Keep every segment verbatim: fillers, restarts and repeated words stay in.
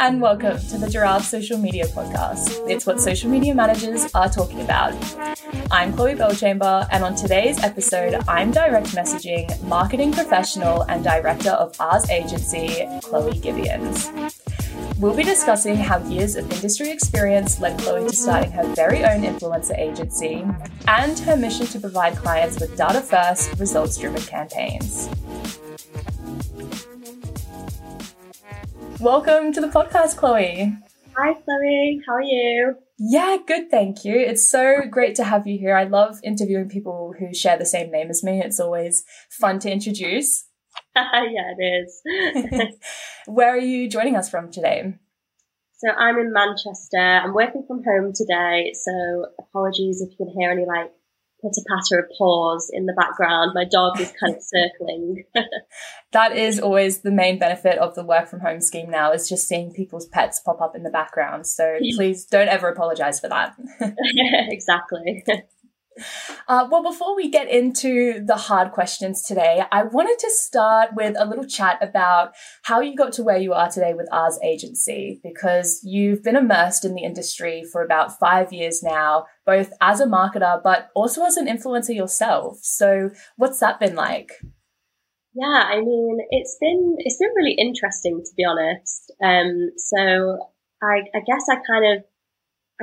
and welcome to the Giraffe Social Media Podcast. It's what social media managers are talking about. I'm Chloe Bellchamber, and on today's episode, I'm direct messaging marketing professional and director of Ours Agency, Chloe Gibbions. We'll be discussing how years of industry experience led Chloe to starting her very own influencer agency and her mission to provide clients with data-first, results-driven campaigns. Welcome to the podcast, Chloe. Hi, Chloe. How are you? Yeah, good, thank you. It's so great to have you here. I love interviewing people who share the same name as me. It's always fun to introduce. Yeah, it is. Where are you joining us from today? So I'm in Manchester. I'm working from home today, so apologies if you can hear any like pitter-patter of paws in the background. My dog is kind of circling. That is always the main benefit of the work from home scheme now, is just seeing people's pets pop up in the background. So please don't ever apologise for that. Exactly. Uh, well, before we get into the hard questions today, I wanted to start with a little chat about how you got to where you are today with Ours Agency, because you've been immersed in the industry for about five years now, both as a marketer, but also as an influencer yourself. So what's that been like? Yeah, I mean, it's been, it's been really interesting, to be honest. Um, so I, I guess I kind of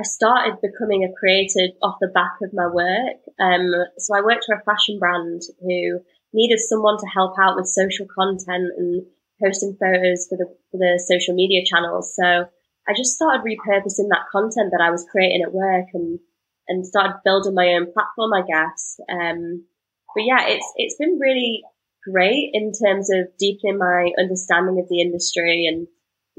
I started becoming a creative off the back of my work. Um, so I worked for a fashion brand who needed someone to help out with social content and posting photos for the, for the social media channels. So I just started repurposing that content that I was creating at work and, and started building my own platform, I guess. Um, but yeah, it's, it's been really great in terms of deepening my understanding of the industry, and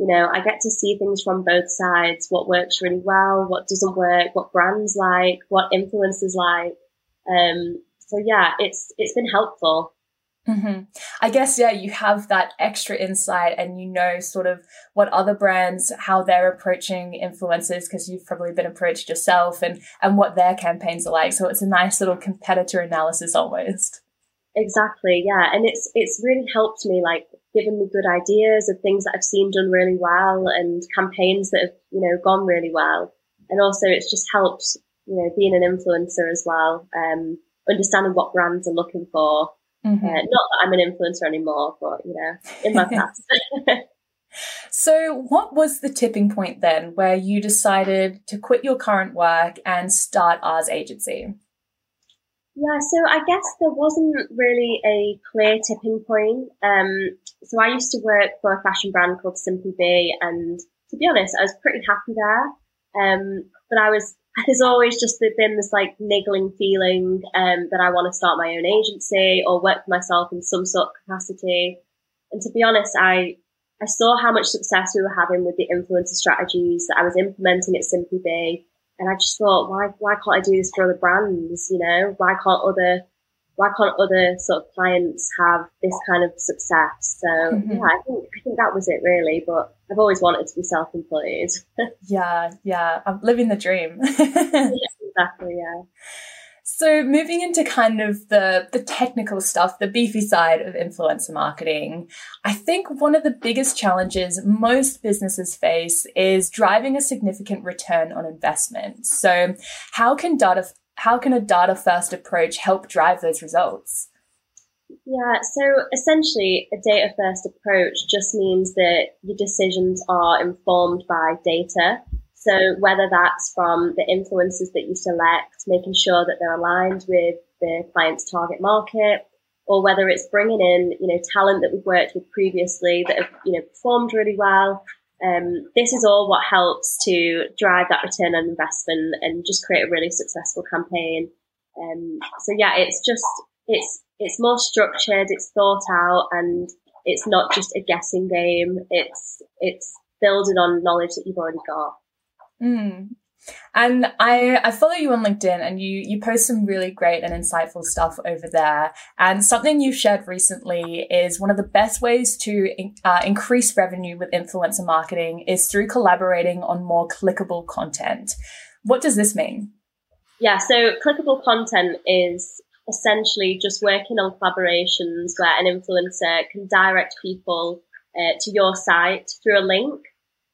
you know, I get to see things from both sides, what works really well, what doesn't work, what brands like, what influencers like. Um, so, yeah, it's it's been helpful. Mm-hmm. I guess, yeah, you have that extra insight and you know sort of what other brands, how they're approaching influencers, because you've probably been approached yourself, and, and what their campaigns are like. So it's a nice little competitor analysis almost. Exactly, yeah. And it's it's really helped me, like, given me good ideas of things that I've seen done really well and campaigns that have, you know, gone really well. And also it's just helped, you know, being an influencer as well, um, understanding what brands are looking for. Mm-hmm. Uh, not that I'm an influencer anymore, but, you know, in my past. So what was the tipping point then where you decided to quit your current work and start Ours Agency? Yeah, so I guess there wasn't really a clear tipping point. Um, so I used to work for a fashion brand called Simply Be, and to be honest, I was pretty happy there. Um, but I was, there's always just been this like niggling feeling, um, that I want to start my own agency or work for myself in some sort of capacity. And to be honest, I, I saw how much success we were having with the influencer strategies that I was implementing at Simply Be. And I just thought, why why can't I do this for other brands? You know, why can't other why can't other sort of clients have this kind of success? So mm-hmm. yeah, I think I think that was it really. But I've always wanted to be self-employed. yeah, yeah, I'm living the dream. Yeah, exactly. Yeah. So moving into kind of the, the technical stuff, the beefy side of influencer marketing, I think one of the biggest challenges most businesses face is driving a significant return on investment. So how can data, how can a data-first approach help drive those results? Yeah, so essentially a data-first approach just means that your decisions are informed by data. So whether that's from the influencers that you select, making sure that they're aligned with the client's target market, or whether it's bringing in, you know, talent that we've worked with previously that have, you know, performed really well. Um, this is all what helps to drive that return on investment and just create a really successful campaign. Um, so yeah, it's just, it's, it's more structured, it's thought out, and it's not just a guessing game. It's, it's building on knowledge that you've already got. Mm. And I, I follow you on LinkedIn, and you, you post some really great and insightful stuff over there. And something you've shared recently is one of the best ways to uh, increase revenue with influencer marketing is through collaborating on more clickable content. What does this mean? Yeah, so clickable content is essentially just working on collaborations where an influencer can direct people uh, to your site through a link.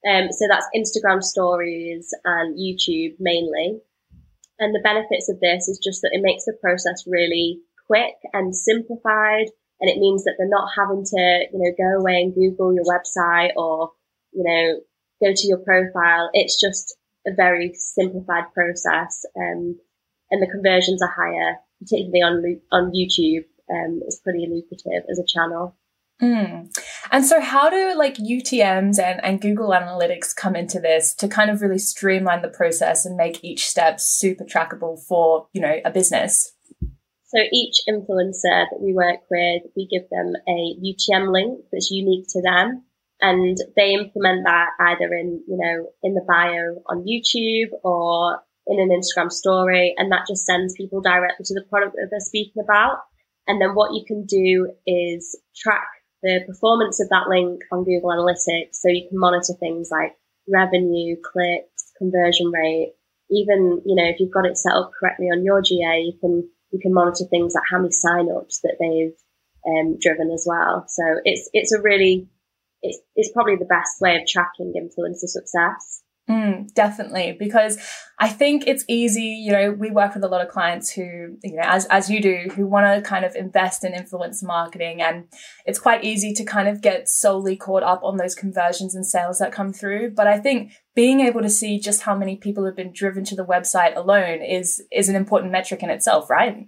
Um, so that's Instagram stories and YouTube mainly. And the benefits of this is just that it makes the process really quick and simplified. And it means that they're not having to, you know, go away and Google your website or, you know, go to your profile. It's just a very simplified process. Um, and the conversions are higher, particularly on, on YouTube. Um, it's pretty lucrative as a channel. Mm. And so how do like U T Ms and, and Google Analytics come into this to kind of really streamline the process and make each step super trackable for, you know, a business? So each influencer that we work with, we give them a U T M link that's unique to them, and they implement that either in, you know, in the bio on YouTube or in an Instagram story, and that just sends people directly to the product that they're speaking about. And then what you can do is track the performance of that link on Google Analytics. So you can monitor things like revenue, clicks, conversion rate. Even, you know, if you've got it set up correctly on your G A, you can, you can monitor things like how many signups that they've um, driven as well. So it's, it's a really, it's, it's probably the best way of tracking influencer success. Mm, definitely, because I think it's easy, you know, we work with a lot of clients who, you know, as as you do, who want to kind of invest in influencer marketing, and it's quite easy to kind of get solely caught up on those conversions and sales that come through. But I think being able to see just how many people have been driven to the website alone is is an important metric in itself, right?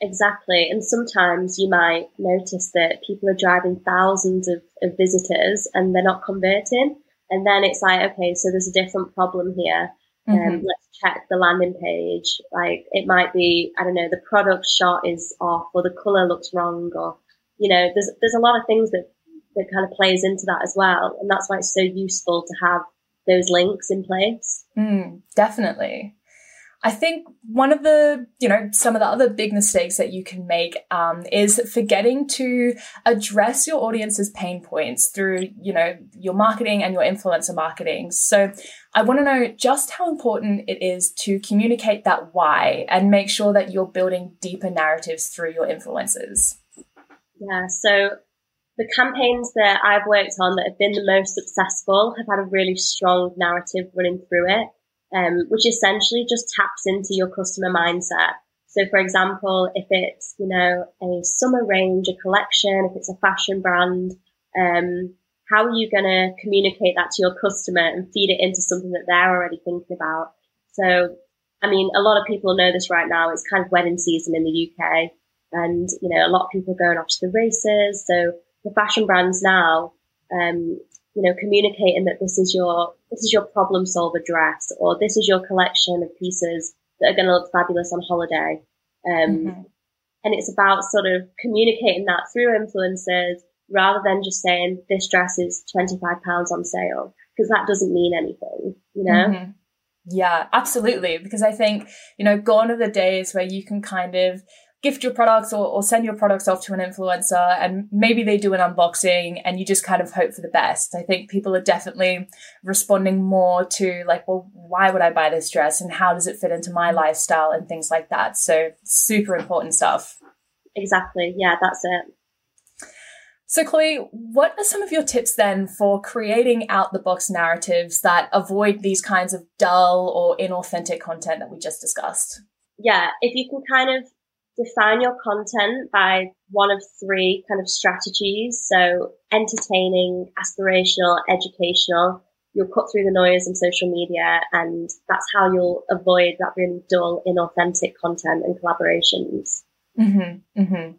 Exactly. And sometimes you might notice that people are driving thousands of, of visitors and they're not converting. And then it's like, okay, so there's a different problem here. Mm-hmm. Um, let's check the landing page. Like it might be, I don't know, the product shot is off or the color looks wrong, or, you know, there's, there's a lot of things that, that kind of plays into that as well. And that's why it's so useful to have those links in place. Mm, definitely. I think one of the, you know, some of the other big mistakes that you can make um, is forgetting to address your audience's pain points through, you know, your marketing and your influencer marketing. So I want to know just how important it is to communicate that why and make sure that you're building deeper narratives through your influencers. Yeah, so the campaigns that I've worked on that have been the most successful have had a really strong narrative running through it. Um, which essentially just taps into your customer mindset. So, for example, if it's, you know, a summer range, a collection, if it's a fashion brand, um, how are you going to communicate that to your customer and feed it into something that they're already thinking about? So, I mean, a lot of people know this right now. It's kind of wedding season in the U K, and, you know, a lot of people are going off to the races. So the fashion brands now, um, you know, communicating that this is your this is your problem solver dress, or this is your collection of pieces that are going to look fabulous on holiday. Um, mm-hmm. And it's about sort of communicating that through influencers rather than just saying this dress is twenty-five pounds on sale, because that doesn't mean anything, you know? Mm-hmm. Yeah, absolutely. Because I think, you know, gone are the days where you can kind of gift your products or, or send your products off to an influencer and maybe they do an unboxing and you just kind of hope for the best. I think people are definitely responding more to like, well, why would I buy this dress and how does it fit into my lifestyle and things like that. So super important stuff. Exactly. Yeah, that's it. So Chloe, what are some of your tips then for creating out-the-box narratives that avoid these kinds of dull or inauthentic content that we just discussed? Yeah, if you can kind of define your content by one of three kind of strategies. So entertaining, aspirational, educational. You'll cut through the noise on social media, and that's how you'll avoid that really dull, inauthentic content and collaborations. Mm-hmm, mm-hmm.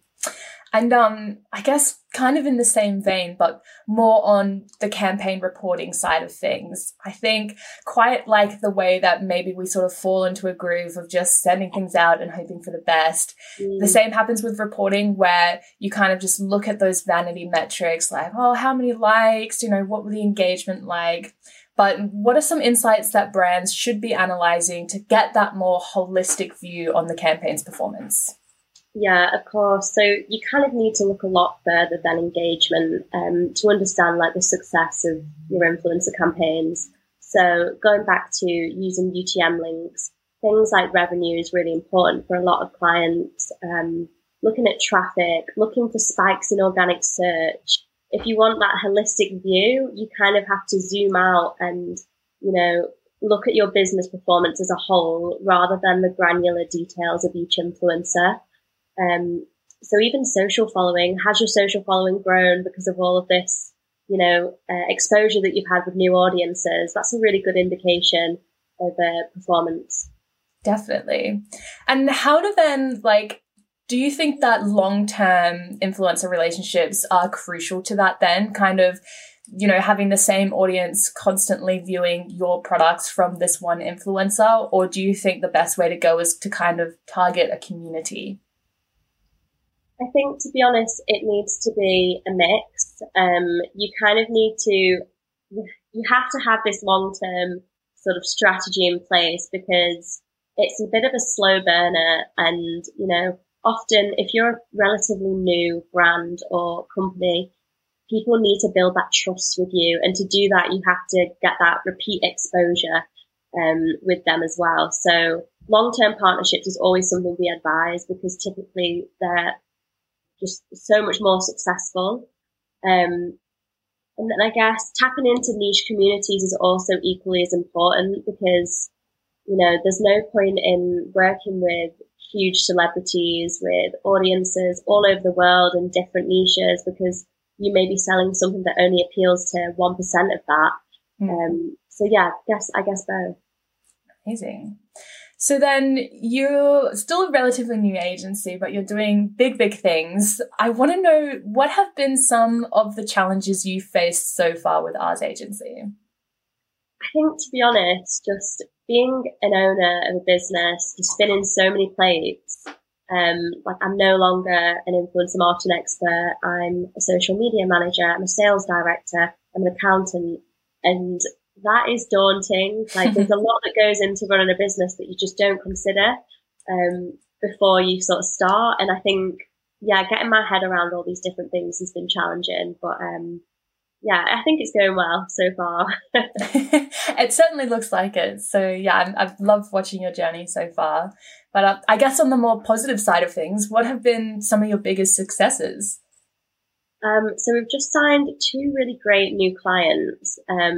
And um, I guess kind of in the same vein, but more on the campaign reporting side of things. I think quite like the way that maybe we sort of fall into a groove of just sending things out and hoping for the best. Mm. The same happens with reporting, where you kind of just look at those vanity metrics like, oh, how many likes, you know, what were the engagement like? But what are some insights that brands should be analyzing to get that more holistic view on the campaign's performance? Yeah, of course. So you kind of need to look a lot further than engagement um, to understand like the success of your influencer campaigns. So going back to using U T M links, things like revenue is really important for a lot of clients. Um, looking at traffic, looking for spikes in organic search, if you want that holistic view, you kind of have to zoom out and, you know, look at your business performance as a whole rather than the granular details of each influencer. Um, so even social following, has your social following grown because of all of this, you know, uh, exposure that you've had with new audiences? That's a really good indication of uh, performance. Definitely. And how do then, like, do you think that long-term influencer relationships are crucial to that then? Kind of, you know, having the same audience constantly viewing your products from this one influencer, or do you think the best way to go is to kind of target a community? I think, to be honest, it needs to be a mix. Um, you kind of need to, you have to have this long-term sort of strategy in place, because it's a bit of a slow burner. And, you know, often if you're a relatively new brand or company, people need to build that trust with you. And to do that, you have to get that repeat exposure um, with them as well. So long-term partnerships is always something we advise, because typically they're just so much more successful. Um, and then I guess tapping into niche communities is also equally as important, because, you know, there's no point in working with huge celebrities with audiences all over the world in different niches, because you may be selling something that only appeals to one percent of that. Mm. Um, so yeah, guess, I guess both. Amazing. So then you're still a relatively new agency, but you're doing big, big things. I want to know, what have been some of the challenges you faced so far with Ours Agency? I think, to be honest, just being an owner of a business, you're spinning so many plates. Um, like I'm no longer an influencer marketing expert. I'm a social media manager. I'm a sales director. I'm an accountant. And that is daunting. Like there's a lot that goes into running a business that you just don't consider, um, before you sort of start. And I think, yeah, getting my head around all these different things has been challenging, but, um, yeah, I think it's going well so far. It certainly looks like it. So yeah, I've loved watching your journey so far. But uh, I guess on the more positive side of things, what have been some of your biggest successes? Um, so we've just signed two really great new clients. Um,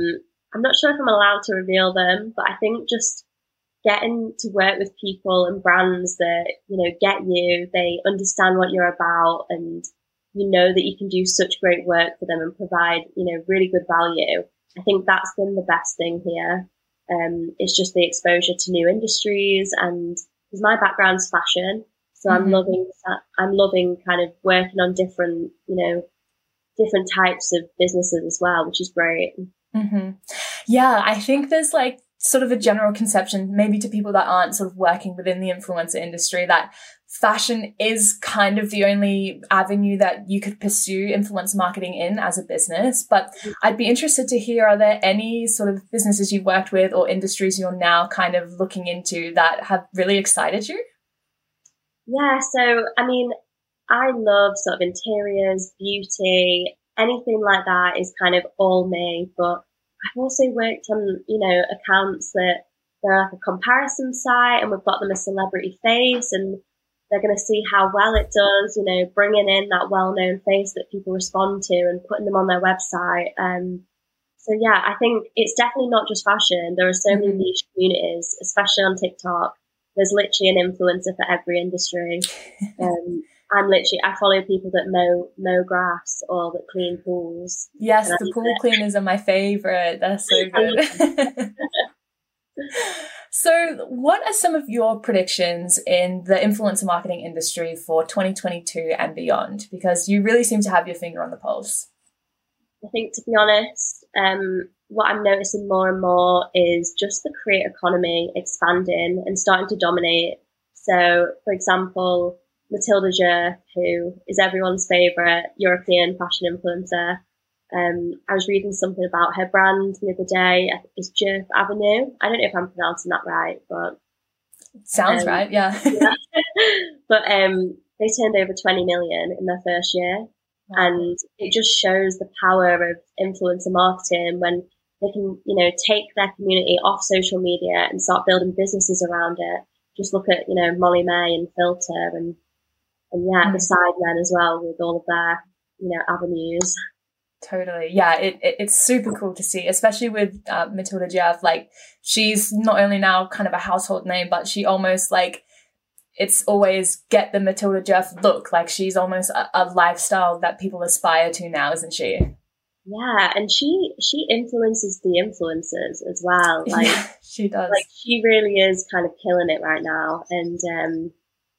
I'm not sure if I'm allowed to reveal them, but I think just getting to work with people and brands that, you know, get you, they understand what you're about, and you know that you can do such great work for them and provide, you know, really good value. I think that's been the best thing here. Um, it's just the exposure to new industries, and because my background's fashion, so mm-hmm. I'm loving I'm loving kind of working on different, you know, different types of businesses as well, which is great. Mm-hmm. Yeah, I think there's like sort of a general conception, maybe to people that aren't sort of working within the influencer industry, that fashion is kind of the only avenue that you could pursue influencer marketing in as a business. But I'd be interested to hear, are there any sort of businesses you've worked with or industries you're now kind of looking into that have really excited you? Yeah, so I mean, I love sort of interiors, beauty, anything like that is kind of all me. But I've also worked on, you know, accounts that they're like a comparison site, and we've got them a celebrity face, and they're going to see how well it does, you know, bringing in that well-known face that people respond to and putting them on their website. Um, so yeah, I think it's definitely not just fashion. There are so many niche communities, especially on TikTok. There's literally an influencer for every industry. Um, I'm literally, I follow people that mow, mow grass or that clean pools. Yes, the pool it. cleaners are my favourite. They're so good. So what are some of your predictions in the influencer marketing industry for twenty twenty-two and beyond? Because you really seem to have your finger on the pulse. I think, to be honest, um, what I'm noticing more and more is just the creator economy expanding and starting to dominate. So, for example, Matilda Djerf, who is everyone's favourite European fashion influencer. Um, I was reading something about her brand the other day. It's Djerf Avenue. I don't know if I'm pronouncing that right, but it sounds um, right. Yeah. yeah. But um, they turned over twenty million in their first year. Wow. And it just shows the power of influencer marketing when they can, you know, take their community off social media and start building businesses around it. Just look at, you know, Molly May and Filter and, and yeah, mm-hmm. the Sidemen as well, with all of their, you know, avenues. Totally. Yeah, it, it it's super cool to see, especially with uh, Matilda Djerf. Like, she's not only now kind of a household name, but she almost like, it's always get the Matilda Djerf look. Like, she's almost a, a lifestyle that people aspire to now, isn't she? Yeah, and she she influences the influencers as well. Like yeah, she does. Like, she really is kind of killing it right now. And um,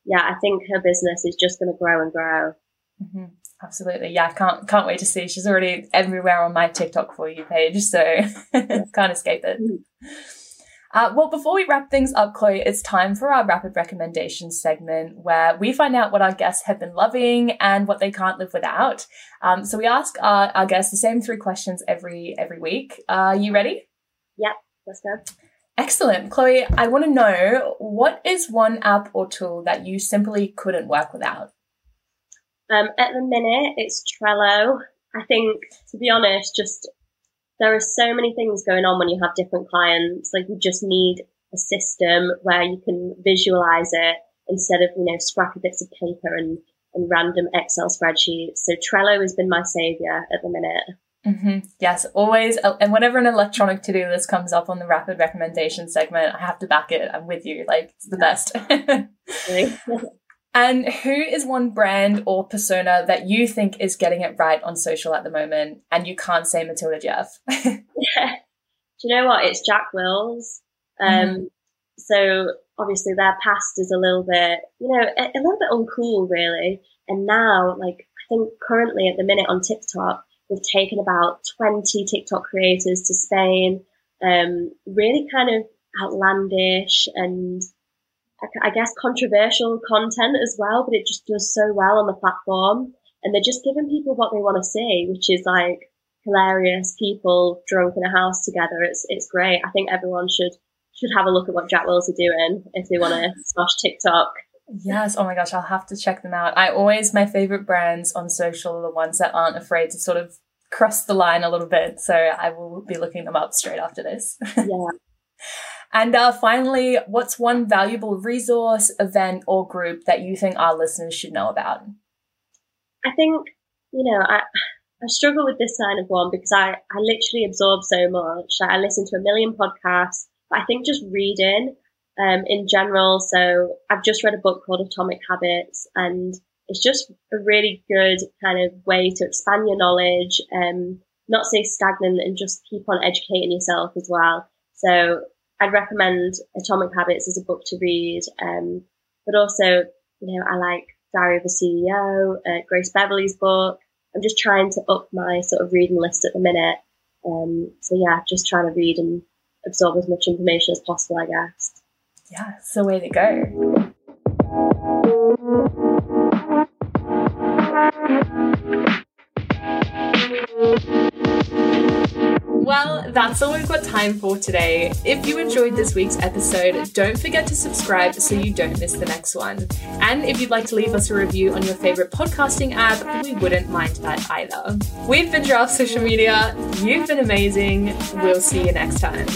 yeah, I think her business is just going to grow and grow. Mm-hmm. Absolutely. Yeah, I can't can't wait to see. She's already everywhere on my TikTok For You page, so can't escape it. Uh, well, before we wrap things up, Chloe, it's time for our Rapid Recommendations segment, where we find out what our guests have been loving and what they can't live without. Um, so we ask our, our guests the same three questions every every week. Are uh, you ready? Yep, let's go. Excellent. Chloe, I want to know, what is one app or tool that you simply couldn't work without? Um, at the minute, it's Trello. I think, to be honest, just there are so many things going on when you have different clients. Like, you just need a system where you can visualize it instead of, you know, scrappy bits of paper and, and random Excel spreadsheets. So Trello has been my savior at the minute. Mm-hmm. Yes, always. And whenever an electronic to-do list comes up on the Rapid Recommendation segment, I have to back it. I'm with you. Like, it's the yeah. best. And who is one brand or persona that you think is getting it right on social at the moment, and you can't say Matilda Djerf? Yeah. Do you know what? It's Jack Wills. Um, mm-hmm. So obviously their past is a little bit, you know, a, a little bit uncool, really. And now, like, I think currently at the minute on TikTok, we've taken about twenty TikTok creators to Spain, um, really kind of outlandish and I guess controversial content as well, but it just does so well on the platform. And they're just giving people what they want to see, which is like hilarious people drunk in a house together. It's it's great. I think everyone should should have a look at what Jack Wills are doing if they want to smash TikTok. Yes. Oh my gosh, I'll have to check them out. I always, my favorite brands on social are the ones that aren't afraid to sort of cross the line a little bit. So I will be looking them up straight after this. Yeah. And uh, finally, what's one valuable resource, event, or group that you think our listeners should know about? I think, you know, I, I struggle with this kind of one because I, I literally absorb so much. Like, I listen to a million podcasts, but I think just reading um, in general. So I've just read a book called Atomic Habits, and it's just a really good kind of way to expand your knowledge, um, not stay stagnant, and just keep on educating yourself as well. So I'd recommend Atomic Habits as a book to read. Um, but also, you know, I like Diary of a C E O, uh, Grace Beverly's book. I'm just trying to up my sort of reading list at the minute. Um, so yeah, just trying to read and absorb as much information as possible, I guess. Yeah, it's the way to go. Well, that's all we've got time for today. If you enjoyed this week's episode, don't forget to subscribe so you don't miss the next one. And if you'd like to leave us a review on your favorite podcasting app, we wouldn't mind that either. We've been Giraffe Social Media. You've been amazing. We'll see you next time.